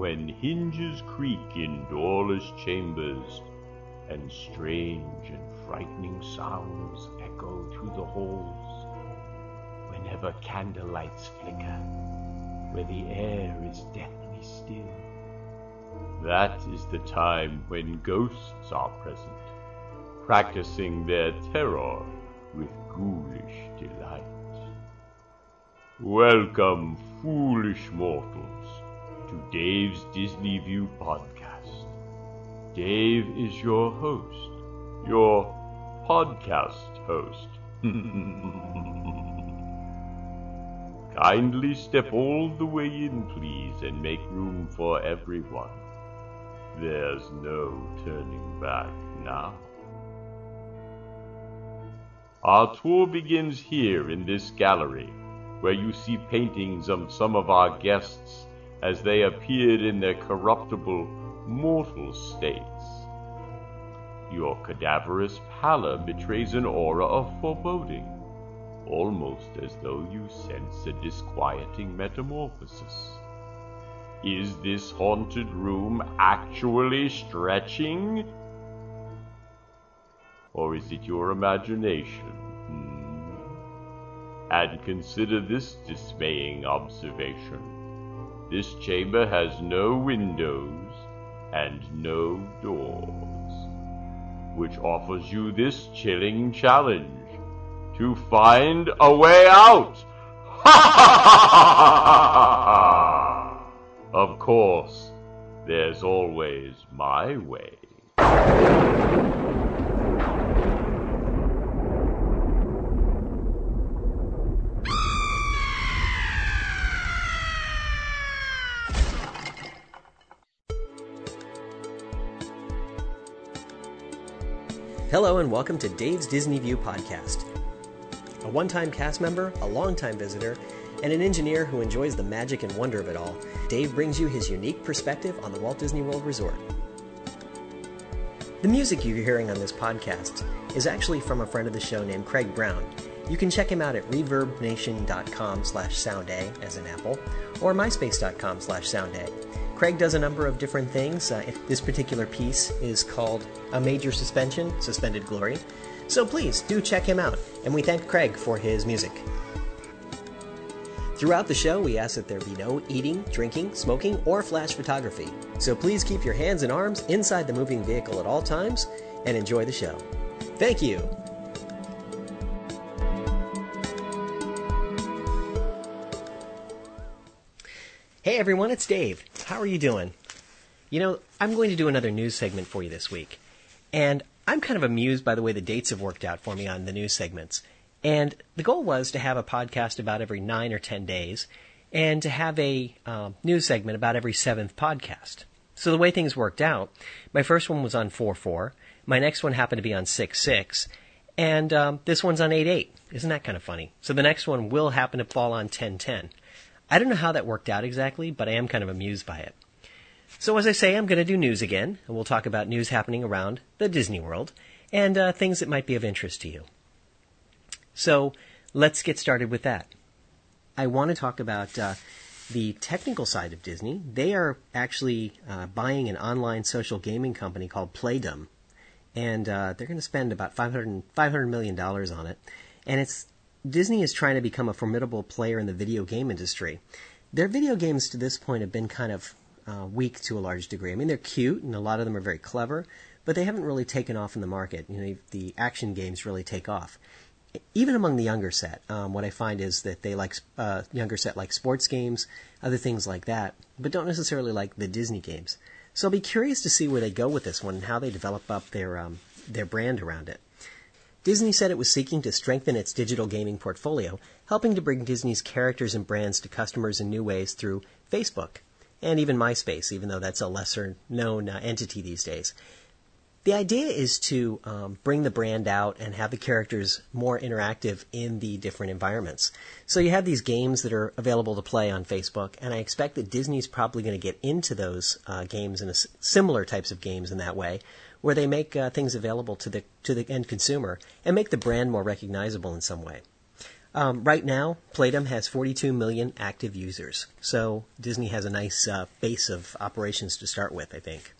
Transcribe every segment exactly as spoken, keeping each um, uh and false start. when hinges creak in doorless chambers, and strange and frightening sounds echo through the halls, whenever candlelights flicker, where the air is deathly still. That is the time when ghosts are present, practicing their terror with ghoulish delight. Welcome, foolish mortals, to Dave's Disney View podcast. Dave is your host, your podcast host. Kindly step all the way in, please, and make room for everyone. There's no turning back now. Our tour begins here in this gallery, where you see paintings of some of our guests as they appeared in their corruptible, mortal states. Your cadaverous pallor betrays an aura of foreboding, almost as though you sense a disquieting metamorphosis. Is this haunted room actually stretching? Or is it your imagination? Hmm. And consider this dismaying observation. This chamber has no windows and no doors, which offers you this chilling challenge: to find a way out! Of course, there's always my way. Hello and welcome to Dave's Disney View podcast. A one-time cast member, a long-time visitor, and an engineer who enjoys the magic and wonder of it all, Dave brings you his unique perspective on the Walt Disney World Resort. The music you're hearing on this podcast is actually from a friend of the show named Craig Brown. You can check him out at ReverbNation.com slash SoundA, as in Apple, or MySpace.com slash SoundA. Craig does a number of different things. Uh, this particular piece is called A Major Suspension, Suspended Glory. So please do check him out, and we thank Craig for his music. Throughout the show, we ask that there be no eating, drinking, smoking, or flash photography. So please keep your hands and arms inside the moving vehicle at all times, and enjoy the show. Thank you. Hey everyone, it's Dave. How are you doing? You know, I'm going to do another news segment for you this week. And I'm kind of amused by the way the dates have worked out for me on the news segments. And the goal was to have a podcast about every nine or ten days and to have a um, news segment about every seventh podcast. So the way things worked out, my first one was on four four. My next one happened to be on six six. And um, this one's on eight eight. Isn't that kind of funny? So the next one will happen to fall on ten ten. I don't know how that worked out exactly, but I am kind of amused by it. So as I say, I'm going to do news again, and we'll talk about news happening around the Disney World and uh, things that might be of interest to you. So let's get started with that. I want to talk about uh, the technical side of Disney. They are actually uh, buying an online social gaming company called Playdom, and uh, they're going to spend about five hundred million dollars on it, and it's Disney is trying to become a formidable player in the video game industry. Their video games to this point have been kind of uh, weak to a large degree. I mean, they're cute, and a lot of them are very clever, but they haven't really taken off in the market. You know, the action games really take off. Even among the younger set, um, what I find is that they like uh, younger set like sports games, other things like that, but don't necessarily like the Disney games. So I'll be curious to see where they go with this one and how they develop up their um, their brand around it. Disney said it was seeking to strengthen its digital gaming portfolio, helping to bring Disney's characters and brands to customers in new ways through Facebook and even MySpace, even though that's a lesser-known uh, entity these days. The idea is to um, bring the brand out and have the characters more interactive in the different environments. So you have these games that are available to play on Facebook, and I expect that Disney's probably going to get into those uh, games and similar types of games in that way, where they make uh, things available to the to the end consumer and make the brand more recognizable in some way. Um, right now, Playdom has forty-two million active users, so Disney has a nice uh, base of operations to start with, I think.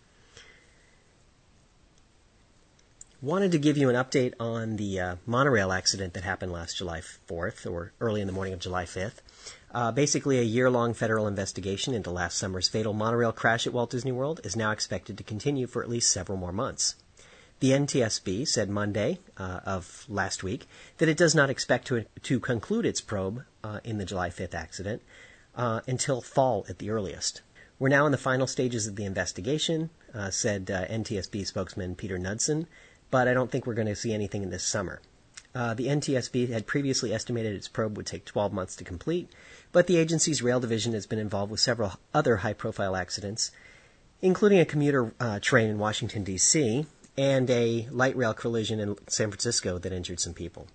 Wanted to give you an update on the uh, monorail accident that happened last July fourth, or early in the morning of July fifth. Uh, basically, a year-long federal investigation into last summer's fatal monorail crash at Walt Disney World is now expected to continue for at least several more months. The N T S B said Monday uh, of last week that it does not expect to, to conclude its probe uh, in the July fifth accident uh, until fall at the earliest. We're now in the final stages of the investigation, uh, said uh, N T S B spokesman Peter Knudsen, but I don't think we're going to see anything in this summer. Uh, the N T S B had previously estimated its probe would take twelve months to complete, but the agency's rail division has been involved with several other high-profile accidents, including a commuter uh, train in Washington, D C, and a light rail collision in San Francisco that injured some people.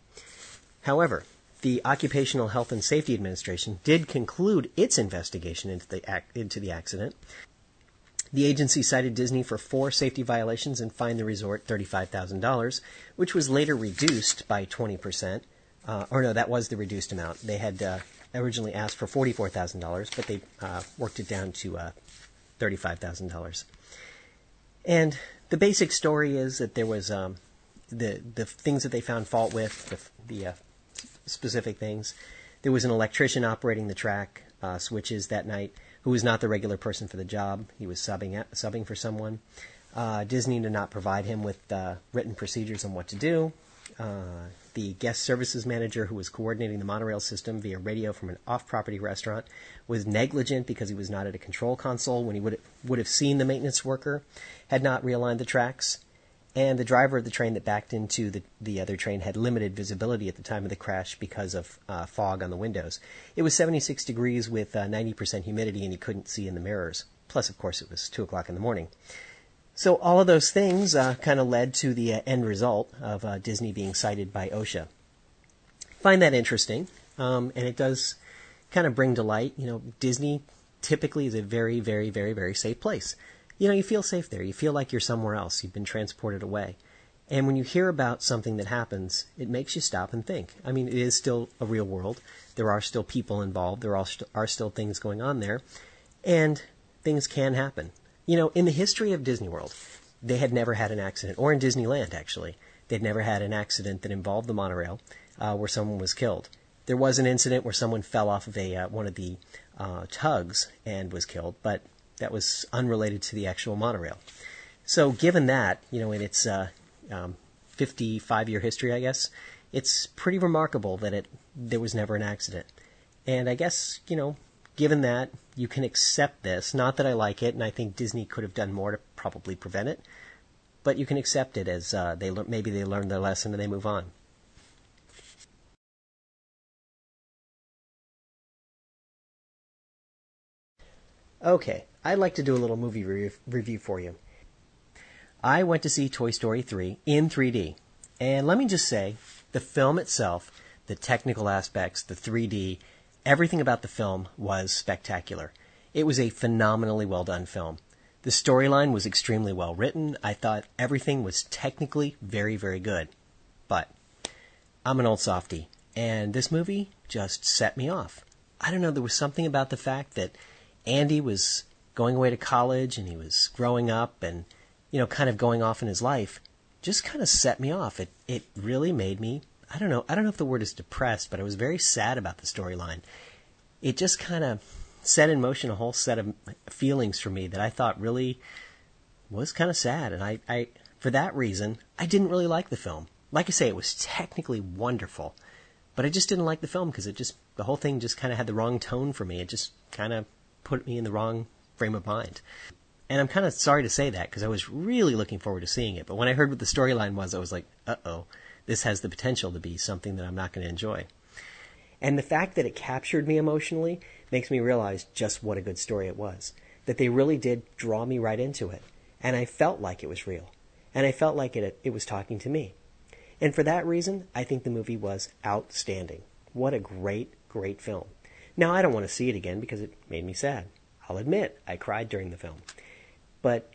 However, the Occupational Health and Safety Administration did conclude its investigation into the ac- into the accident. The agency cited Disney for four safety violations and fined the resort thirty-five thousand dollars, which was later reduced by twenty percent. Uh, or no, that was the reduced amount. They had uh, originally asked for forty-four thousand dollars, but they uh, worked it down to uh, thirty-five thousand dollars. And the basic story is that there was um, the the things that they found fault with, the, the uh, specific things. There was an electrician operating the track uh, switches that night who was not the regular person for the job. He was subbing at, subbing for someone. Uh, Disney did not provide him with uh, written procedures on what to do. Uh, the guest services manager who was coordinating the monorail system via radio from an off-property restaurant was negligent because he was not at a control console when he would would have seen the maintenance worker, had not realigned the tracks, and the driver of the train that backed into the, the other train had limited visibility at the time of the crash because of uh, fog on the windows. It was seventy-six degrees with uh, ninety percent humidity and he couldn't see in the mirrors. Plus, of course, it was two o'clock in the morning. So all of those things uh, kind of led to the uh, end result of uh, Disney being cited by OSHA. Find that interesting, um, and it does kind of bring to light, you know, Disney typically is a very, very, very, very safe place. You know, you feel safe there. You feel like you're somewhere else. You've been transported away. And when you hear about something that happens, it makes you stop and think. I mean, it is still a real world. There are still people involved. There are, st- are still things going on there, and things can happen. You know, in the history of Disney World, they had never had an accident, or in Disneyland, actually. They'd never had an accident that involved the monorail uh, where someone was killed. There was an incident where someone fell off of a uh, one of the uh, tugs and was killed, but that was unrelated to the actual monorail. So given that, you know, in its uh, um, fifty-five-year history, I guess, it's pretty remarkable that it there was never an accident. And I guess, you know, given that, you can accept this. Not that I like it, and I think Disney could have done more to probably prevent it, but you can accept it as uh, they le- maybe they learned their lesson and they move on. Okay, I'd like to do a little movie re- review for you. I went to see Toy Story three in three D, and let me just say, the film itself, the technical aspects, the three D, everything about the film was spectacular. It was a phenomenally well-done film. The storyline was extremely well-written. I thought everything was technically very, very good. But I'm an old softie, and this movie just set me off. I don't know, there was something about the fact that Andy was going away to college, and he was growing up and, you know, kind of going off in his life, just kind of set me off. It it really made me... I don't know. I don't know if the word is depressed, but I was very sad about the storyline. It just kind of set in motion a whole set of feelings for me that I thought really was kind of sad. And I, I, for that reason, I didn't really like the film. Like I say, it was technically wonderful, but I just didn't like the film because it just, the whole thing just kind of had the wrong tone for me. It just kind of put me in the wrong frame of mind. And I'm kind of sorry to say that because I was really looking forward to seeing it. But when I heard what the storyline was, I was like, uh-oh. This has the potential to be something that I'm not going to enjoy. And the fact that it captured me emotionally makes me realize just what a good story it was. That they really did draw me right into it. And I felt like it was real. And I felt like it it was talking to me. And for that reason, I think the movie was outstanding. What a great, great film. Now, I don't want to see it again because it made me sad. I'll admit, I cried during the film. But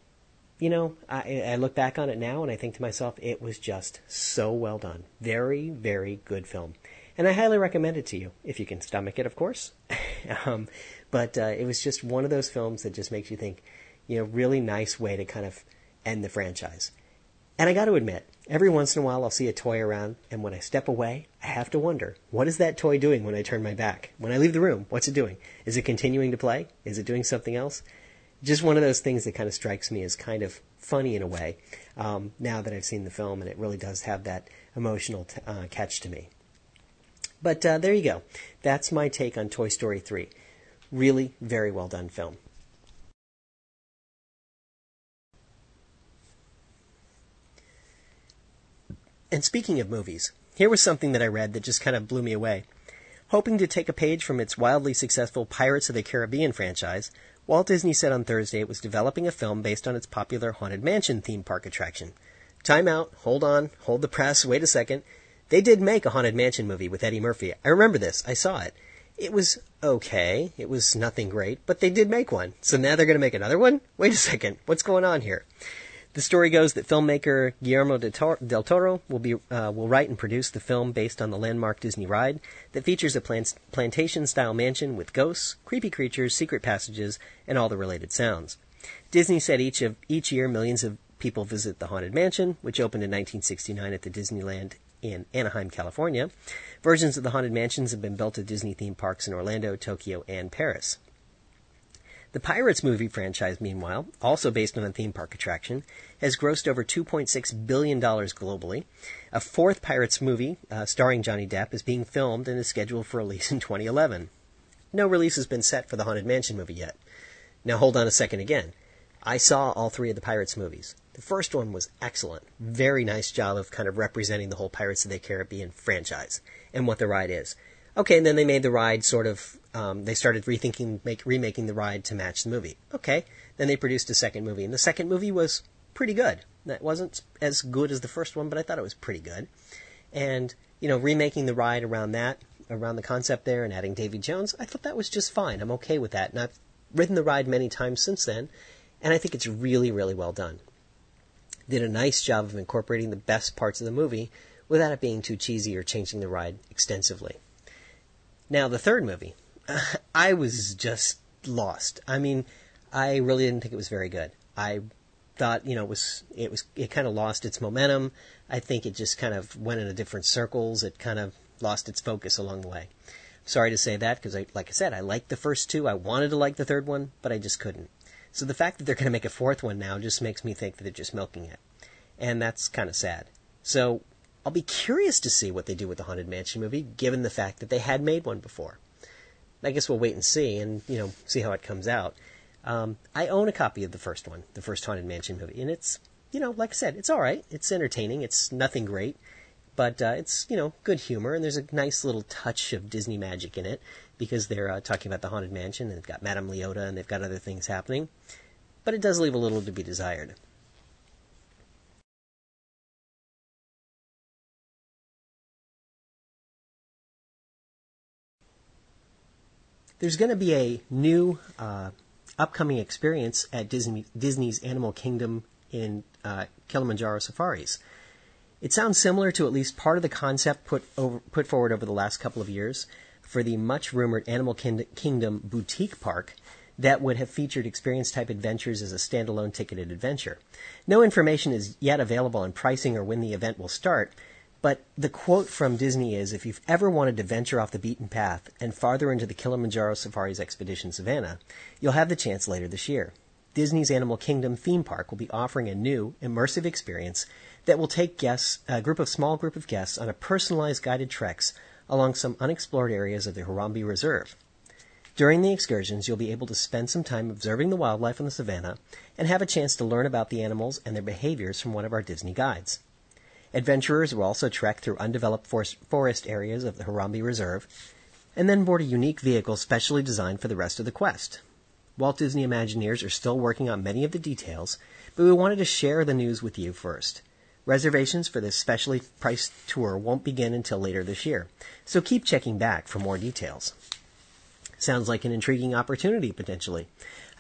you know, I, I look back on it now and I think to myself, it was just so well done. Very, very good film. and I highly recommend it to you, if you can stomach it, of course. um, but uh, it was just one of those films that just makes you think, you know, really nice way to kind of end the franchise. And I got to admit, every once in a while I'll see a toy around, and when I step away, I have to wonder, what is that toy doing when I turn my back? When I leave the room, what's it doing? Is it continuing to play? Is it doing something else? Just one of those things that kind of strikes me as kind of funny in a way, um, now that I've seen the film, and it really does have that emotional t- uh, catch to me. But uh, there you go. That's my take on Toy Story three. Really very well done film. And speaking of movies, here was something that I read that just kind of blew me away. Hoping to take a page from its wildly successful Pirates of the Caribbean franchise, Walt Disney said on Thursday it was developing a film based on its popular Haunted Mansion theme park attraction. Time out, hold on, hold the press, wait a second. They did make a Haunted Mansion movie with Eddie Murphy. I remember this, I saw it. It was okay, it was nothing great, but they did make one. So now they're going to make another one? Wait a second, what's going on here? The story goes that filmmaker Guillermo del Toro will be uh, will write and produce the film based on the landmark Disney ride that features a plant- plantation-style mansion with ghosts, creepy creatures, secret passages, and all the related sounds. Disney said each of each year millions of people visit the Haunted Mansion, which opened in nineteen sixty-nine at the Disneyland in Anaheim, California. Versions of the Haunted Mansions have been built at Disney theme parks in Orlando, Tokyo, and Paris. The Pirates movie franchise, meanwhile, also based on a theme park attraction, has grossed over two point six billion dollars globally. A fourth Pirates movie, uh, starring Johnny Depp, is being filmed and is scheduled for release in twenty eleven. No release has been set for the Haunted Mansion movie yet. Now hold on a second again. I saw all three of the Pirates movies. The first one was excellent. Very nice job of kind of representing the whole Pirates of the Caribbean franchise and what the ride is. Okay, and then they made the ride sort of, um, they started rethinking, make, remaking the ride to match the movie. Okay, then they produced a second movie, and the second movie was pretty good. That wasn't as good as the first one, but I thought it was pretty good. And, you know, remaking the ride around that, around the concept there, and adding Davy Jones, I thought that was just fine. I'm okay with that, and I've ridden the ride many times since then, and I think it's really, really well done. Did a nice job of incorporating the best parts of the movie without it being too cheesy or changing the ride extensively. Now, the third movie, I was just lost. I mean, I really didn't think it was very good. I thought, you know, it was it was it kind of lost its momentum. I think it just kind of went in a different circles. It kind of lost its focus along the way. Sorry to say that because, I, like I said, I liked the first two. I wanted to like the third one, but I just couldn't. So the fact that they're going to make a fourth one now just makes me think that they're just milking it. And that's kind of sad. So I'll be curious to see what they do with the Haunted Mansion movie, given the fact that they had made one before. I guess we'll wait and see, and you know, see how it comes out. Um, I own a copy of the first one, the first Haunted Mansion movie, and it's, you know, like I said, it's all right. It's entertaining. It's nothing great, but uh, it's, you know, good humor, and there's a nice little touch of Disney magic in it because they're uh, talking about the Haunted Mansion, and they've got Madame Leota, and they've got other things happening, but it does leave a little to be desired. There's going to be a new uh, upcoming experience at Disney, Disney's Animal Kingdom in uh, Kilimanjaro Safaris. It sounds similar to at least part of the concept put over, put forward over the last couple of years for the much-rumored Animal Kingdom boutique park that would have featured experience-type adventures as a standalone ticketed adventure. No information is yet available on pricing or when the event will start, but the quote from Disney is, if you've ever wanted to venture off the beaten path and farther into the Kilimanjaro Safaris Expedition Savannah, you'll have the chance later this year. Disney's Animal Kingdom theme park will be offering a new, immersive experience that will take guests, a group of small group of guests on a personalized guided treks along some unexplored areas of the Harambee Reserve. During the excursions, you'll be able to spend some time observing the wildlife on the savannah and have a chance to learn about the animals and their behaviors from one of our Disney guides. Adventurers will also trek through undeveloped forest areas of the Harambee Reserve and then board a unique vehicle specially designed for the rest of the quest. Walt Disney Imagineers are still working on many of the details, but we wanted to share the news with you first. Reservations for this specially priced tour won't begin until later this year, so keep checking back for more details. Sounds like an intriguing opportunity, potentially.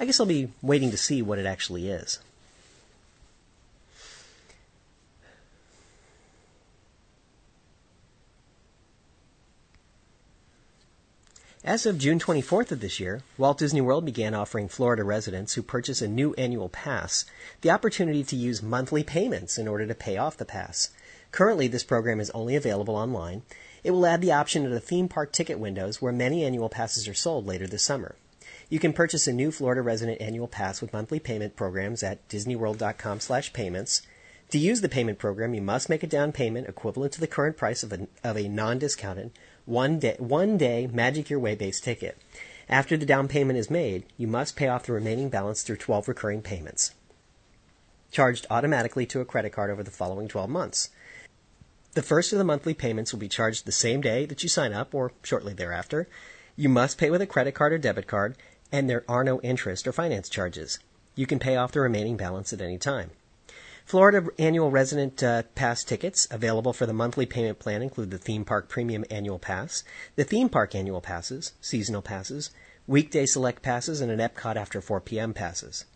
I guess I'll be waiting to see what it actually is. As of June twenty-fourth of this year, Walt Disney World began offering Florida residents who purchase a new annual pass the opportunity to use monthly payments in order to pay off the pass. Currently, this program is only available online. It will add the option to the theme park ticket windows where many annual passes are sold later this summer. You can purchase a new Florida resident annual pass with monthly payment programs at disneyworld dot com slash payments. To use the payment program, you must make a down payment equivalent to the current price of a, of a non-discounted one-day one day Magic Your Way-based ticket. After the down payment is made, you must pay off the remaining balance through twelve recurring payments, charged automatically to a credit card over the following twelve months. The first of the monthly payments will be charged the same day that you sign up or shortly thereafter. You must pay with a credit card or debit card, and there are no interest or finance charges. You can pay off the remaining balance at any time. Florida annual resident uh, pass tickets available for the monthly payment plan include the Theme Park Premium Annual Pass, the Theme Park Annual Passes, Seasonal Passes, Weekday Select Passes, and an Epcot After four p.m. Passes.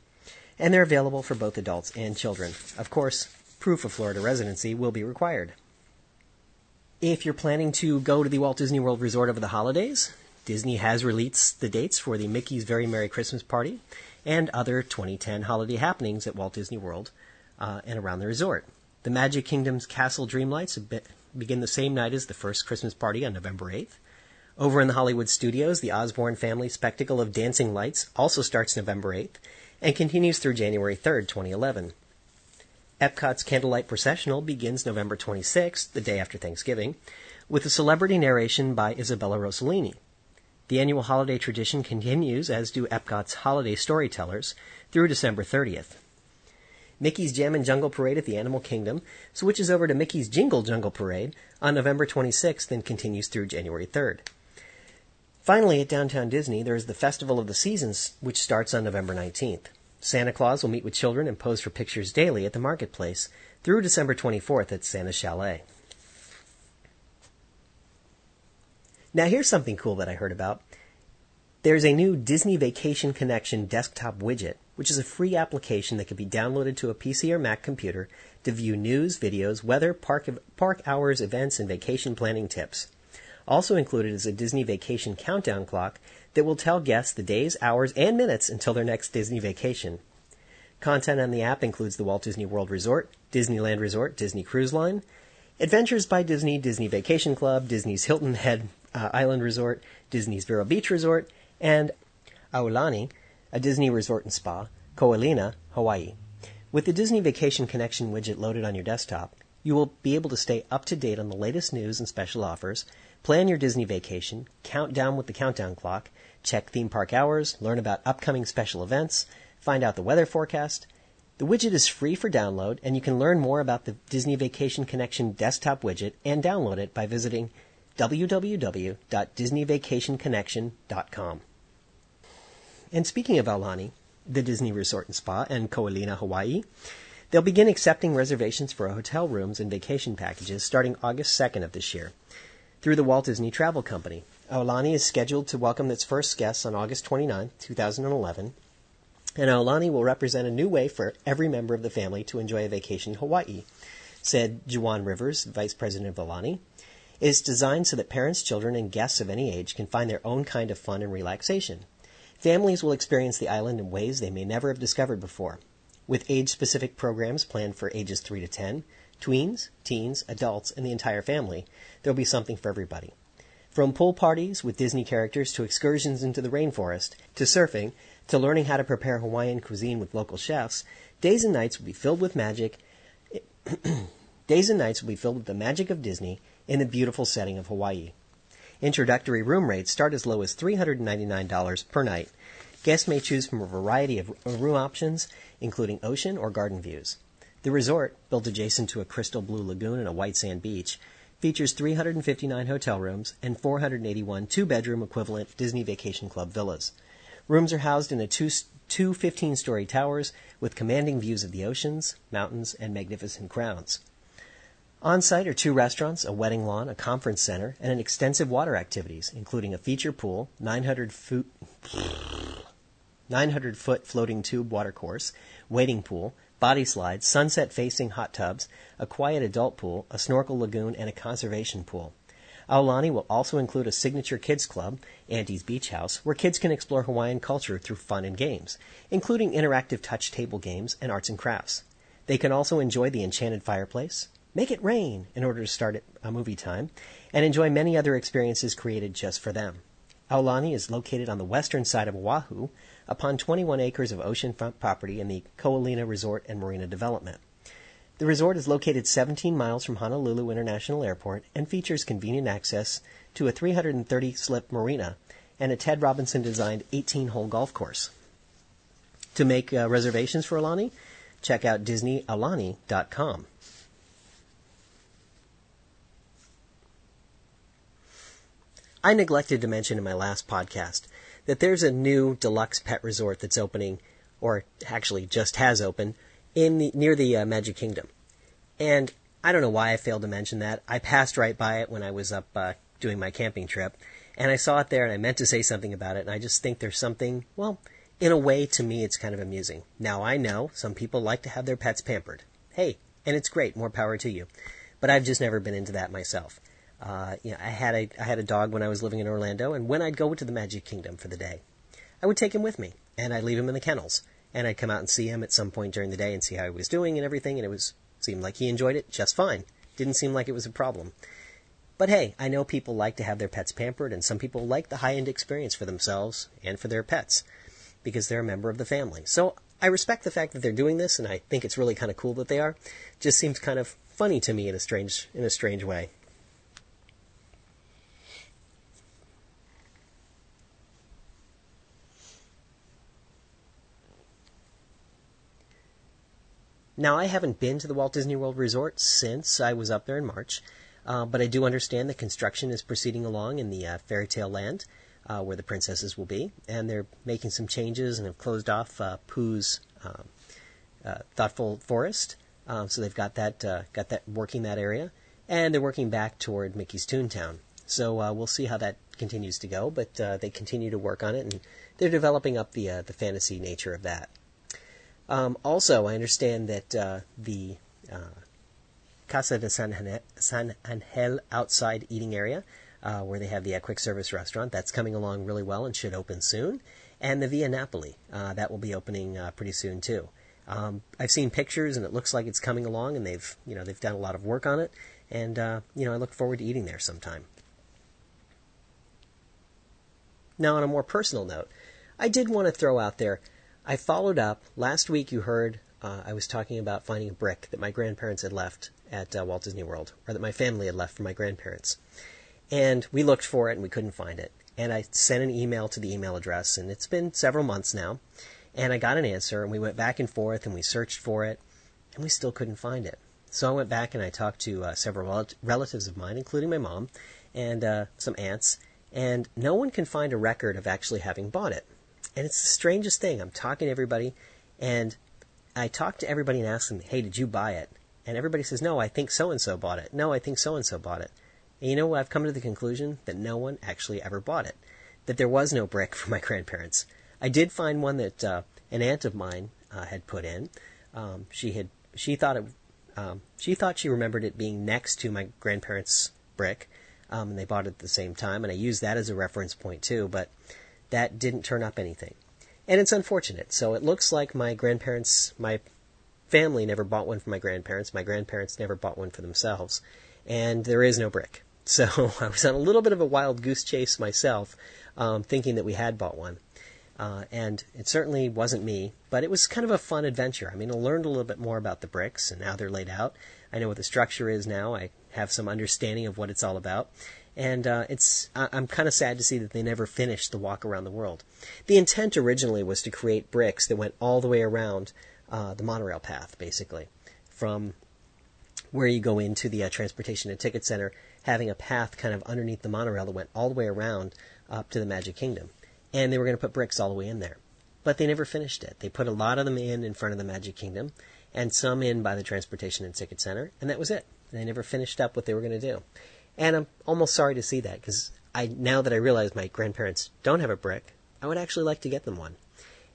And they're available for both adults and children. Of course, proof of Florida residency will be required. If you're planning to go to the Walt Disney World Resort over the holidays, Disney has released the dates for the Mickey's Very Merry Christmas Party and other twenty ten holiday happenings at Walt Disney World uh, and around the resort. The Magic Kingdom's Castle Dreamlights be- begin the same night as the first Christmas party on November eighth. Over in the Hollywood studios, the Osborne Family Spectacle of Dancing Lights also starts November eighth and continues through January third, twenty eleven. Epcot's Candlelight Processional begins November twenty-sixth, the day after Thanksgiving, with a celebrity narration by Isabella Rossellini. The annual holiday tradition continues, as do Epcot's holiday storytellers, through December thirtieth. Mickey's Jam and Jungle Parade at the Animal Kingdom switches over to Mickey's Jingle Jungle Parade on November twenty-sixth and continues through January third. Finally, at Downtown Disney, there is the Festival of the Seasons, which starts on November nineteenth. Santa Claus will meet with children and pose for pictures daily at the marketplace through December twenty-fourth at Santa's Chalet. Now, here's something cool that I heard about. There's a new Disney Vacation Connection desktop widget, which is a free application that can be downloaded to a P C or Mac computer to view news, videos, weather, park, park hours, events, and vacation planning tips. Also included is a Disney Vacation Countdown clock that will tell guests the days, hours, and minutes until their next Disney vacation. Content on the app includes the Walt Disney World Resort, Disneyland Resort, Disney Cruise Line, Adventures by Disney, Disney Vacation Club, Disney's Hilton Head Uh, Island Resort, Disney's Vero Beach Resort, and Aulani, a Disney resort and spa, Ko Olina, Hawaii. With the Disney Vacation Connection widget loaded on your desktop, you will be able to stay up to date on the latest news and special offers, plan your Disney vacation, count down with the countdown clock, check theme park hours, learn about upcoming special events, find out the weather forecast. The widget is free for download, and you can learn more about the Disney Vacation Connection desktop widget and download it by visiting w w w dot disney vacation connection dot com. And speaking of Aulani, the Disney Resort and Spa, and Ko Olina, Hawaii, they'll begin accepting reservations for hotel rooms and vacation packages starting August second of this year through the Walt Disney Travel Company. Aulani is scheduled to welcome its first guests on August twenty-ninth, twenty eleven, and Aulani will represent a new way for every member of the family to enjoy a vacation in Hawaii, said Juan Rivers, Vice President of Aulani. It is designed so that parents, children, and guests of any age can find their own kind of fun and relaxation. Families will experience the island in ways they may never have discovered before, with age-specific programs planned for ages three to ten, tweens, teens, adults, and the entire family. There will be something for everybody. From pool parties with Disney characters to excursions into the rainforest, to surfing, to learning how to prepare Hawaiian cuisine with local chefs, days and nights will be filled with magic. Days and nights will be filled with the magic of Disney in the beautiful setting of Hawaii. Introductory room rates start as low as three hundred ninety-nine dollars per night. Guests may choose from a variety of room options, including ocean or garden views. The resort, built adjacent to a crystal blue lagoon and a white sand beach, features three hundred fifty-nine hotel rooms and four hundred eighty-one two-bedroom equivalent Disney Vacation Club villas. Rooms are housed in a two, two fifteen-story towers with commanding views of the oceans, mountains, and magnificent grounds. On-site are two restaurants, a wedding lawn, a conference center, and an extensive water activities, including a feature pool, nine hundred foot, nine hundred foot floating tube water course, wading pool, body slides, sunset-facing hot tubs, a quiet adult pool, a snorkel lagoon, and a conservation pool. Aulani will also include a signature kids club, Auntie's Beach House, where kids can explore Hawaiian culture through fun and games, including interactive touch table games and arts and crafts. They can also enjoy the enchanted fireplace, make it rain in order to start at a movie time, and enjoy many other experiences created just for them. Aulani is located on the western side of Oahu, upon twenty-one acres of oceanfront property in the Ko Olina Resort and Marina Development. The resort is located seventeen miles from Honolulu International Airport and features convenient access to a three hundred thirty slip marina and a Ted Robinson-designed eighteen hole golf course. To make uh, reservations for Aulani, check out Disney Aulani dot com. I neglected to mention in my last podcast that there's a new deluxe pet resort that's opening, or actually just has opened, in the, near the uh, Magic Kingdom. And I don't know why I failed to mention that. I passed right by it when I was up uh, doing my camping trip, and I saw it there, and I meant to say something about it, and I just think there's something, well, in a way, to me, it's kind of amusing. Now, I know some people like to have their pets pampered. Hey, and it's great, more power to you. But I've just never been into that myself. Uh, you know, I had a I had a dog when I was living in Orlando, and when I'd go to the Magic Kingdom for the day, I would take him with me, and I'd leave him in the kennels. And I'd come out and see him at some point during the day and see how he was doing and everything, and it was seemed like he enjoyed it just fine. Didn't seem like it was a problem. But hey, I know people like to have their pets pampered, and some people like the high-end experience for themselves and for their pets because they're a member of the family. So I respect the fact that they're doing this, and I think it's really kind of cool that they are. Just seems kind of funny to me in a strange in a strange way. Now, I haven't been to the Walt Disney World Resort since I was up there in March, uh, but I do understand that construction is proceeding along in the uh, fairy tale land uh, where the princesses will be, and they're making some changes and have closed off uh, Pooh's um, uh, Thoughtful Forest, um, so they've got that uh, got that working that area, and they're working back toward Mickey's Toontown. So uh, we'll see how that continues to go, but uh, they continue to work on it, and they're developing up the uh, the fantasy nature of that. Um, also, I understand that uh, the uh, Casa de San Angel outside eating area, uh, where they have the uh, quick service restaurant, that's coming along really well and should open soon. And the Via Napoli, uh, that will be opening uh, pretty soon too. Um, I've seen pictures and it looks like it's coming along, and they've you know they've done a lot of work on it. And uh, you know I look forward to eating there sometime. Now, on a more personal note, I did want to throw out there. I followed up. Last week you heard uh, I was talking about finding a brick that my grandparents had left at uh, Walt Disney World, or that my family had left for my grandparents. And we looked for it, and we couldn't find it. And I sent an email to the email address, and it's been several months now. And I got an answer, and we went back and forth, and we searched for it, and we still couldn't find it. So I went back, and I talked to uh, several rel- relatives of mine, including my mom, and uh, some aunts, and no one can find a record of actually having bought it. And it's the strangest thing. I'm talking to everybody, and I talk to everybody and ask them, hey, did you buy it? And everybody says, no, I think so-and-so bought it. No, I think so-and-so bought it. And you know what? I've come to the conclusion that no one actually ever bought it, that there was no brick for my grandparents. I did find one that uh, an aunt of mine uh, had put in. Um, she had she thought it, um, she thought she remembered it being next to my grandparents' brick, um, and they bought it at the same time, and I used that as a reference point too, but that didn't turn up anything. And it's unfortunate. So it looks like my grandparents, my family never bought one for my grandparents. My grandparents never bought one for themselves. And there is no brick. So I was on a little bit of a wild goose chase myself, um, thinking that we had bought one. Uh, and it certainly wasn't me, but it was kind of a fun adventure. I mean, I learned a little bit more about the bricks and how they're laid out. I know what the structure is now. I have some understanding of what it's all about. And uh, it's I'm kind of sad to see that they never finished the walk around the world. The intent originally was to create bricks that went all the way around uh, the monorail path, basically, from where you go into the uh, Transportation and Ticket Center, having a path kind of underneath the monorail that went all the way around up to the Magic Kingdom. And they were going to put bricks all the way in there. But they never finished it. They put a lot of them in in front of the Magic Kingdom and some in by the Transportation and Ticket Center, and that was it. They never finished up what they were going to do. And I'm almost sorry to see that, because I now that I realize my grandparents don't have a brick, I would actually like to get them one.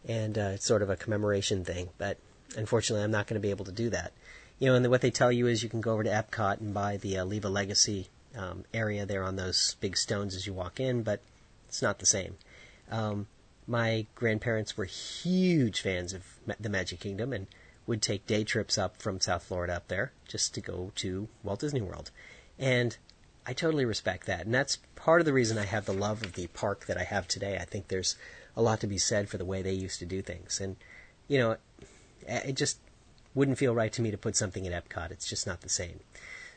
And uh, it's sort of a commemoration thing, but unfortunately I'm not going to be able to do that. You know, and the, what they tell you is you can go over to Epcot and buy the uh, Leave a Legacy um, area there on those big stones as you walk in, but it's not the same. Um, my grandparents were huge fans of Ma- the Magic Kingdom and would take day trips up from South Florida up there just to go to Walt Disney World. And I totally respect that. And that's part of the reason I have the love of the park that I have today. I think there's a lot to be said for the way they used to do things. And, you know, it just wouldn't feel right to me to put something in Epcot. It's just not the same.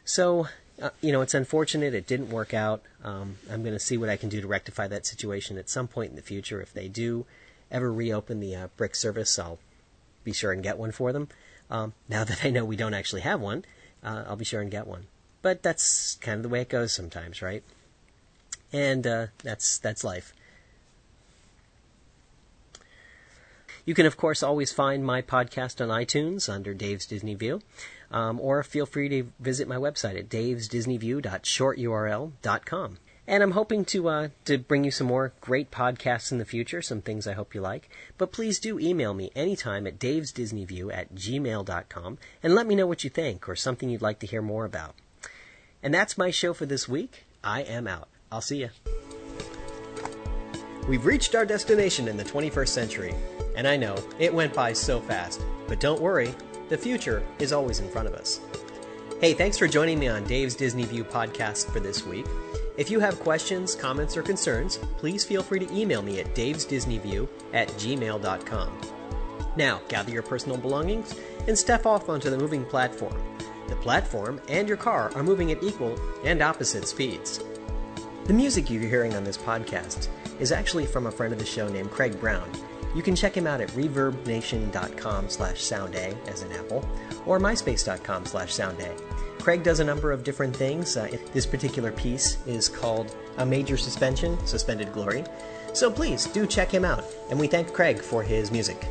So, uh, you know, it's unfortunate. It didn't work out. Um, I'm going to see what I can do to rectify that situation at some point in the future. If they do ever reopen the uh, brick service, I'll be sure and get one for them. Um, now that I know we don't actually have one, uh, I'll be sure and get one. But that's kind of the way it goes sometimes, right? And uh, that's that's life. You can, of course, always find my podcast on iTunes under Dave's Disney View, um, or feel free to visit my website at daves disney view dot short u r l dot com. And I'm hoping to uh, to bring you some more great podcasts in the future, some things I hope you like. But please do email me anytime at daves disney view at gmail dot com and let me know what you think or something you'd like to hear more about. And that's my show for this week. I am out. I'll see ya. We've reached our destination in the twenty-first century. And I know, it went by so fast. But don't worry, the future is always in front of us. Hey, thanks for joining me on Dave's Disney View podcast for this week. If you have questions, comments, or concerns, please feel free to email me at daves disney view at gmail dot com. Now, gather your personal belongings and step off onto the moving platform. The platform and your car are moving at equal and opposite speeds. The music you're hearing on this podcast is actually from a friend of the show named Craig Brown. You can check him out at reverb nation dot com slash sound a, as in Apple, or my space dot com slash sound a. Craig does a number of different things. Uh, this particular piece is called A Major Suspension, Suspended Glory. So please do check him out, and we thank Craig for his music.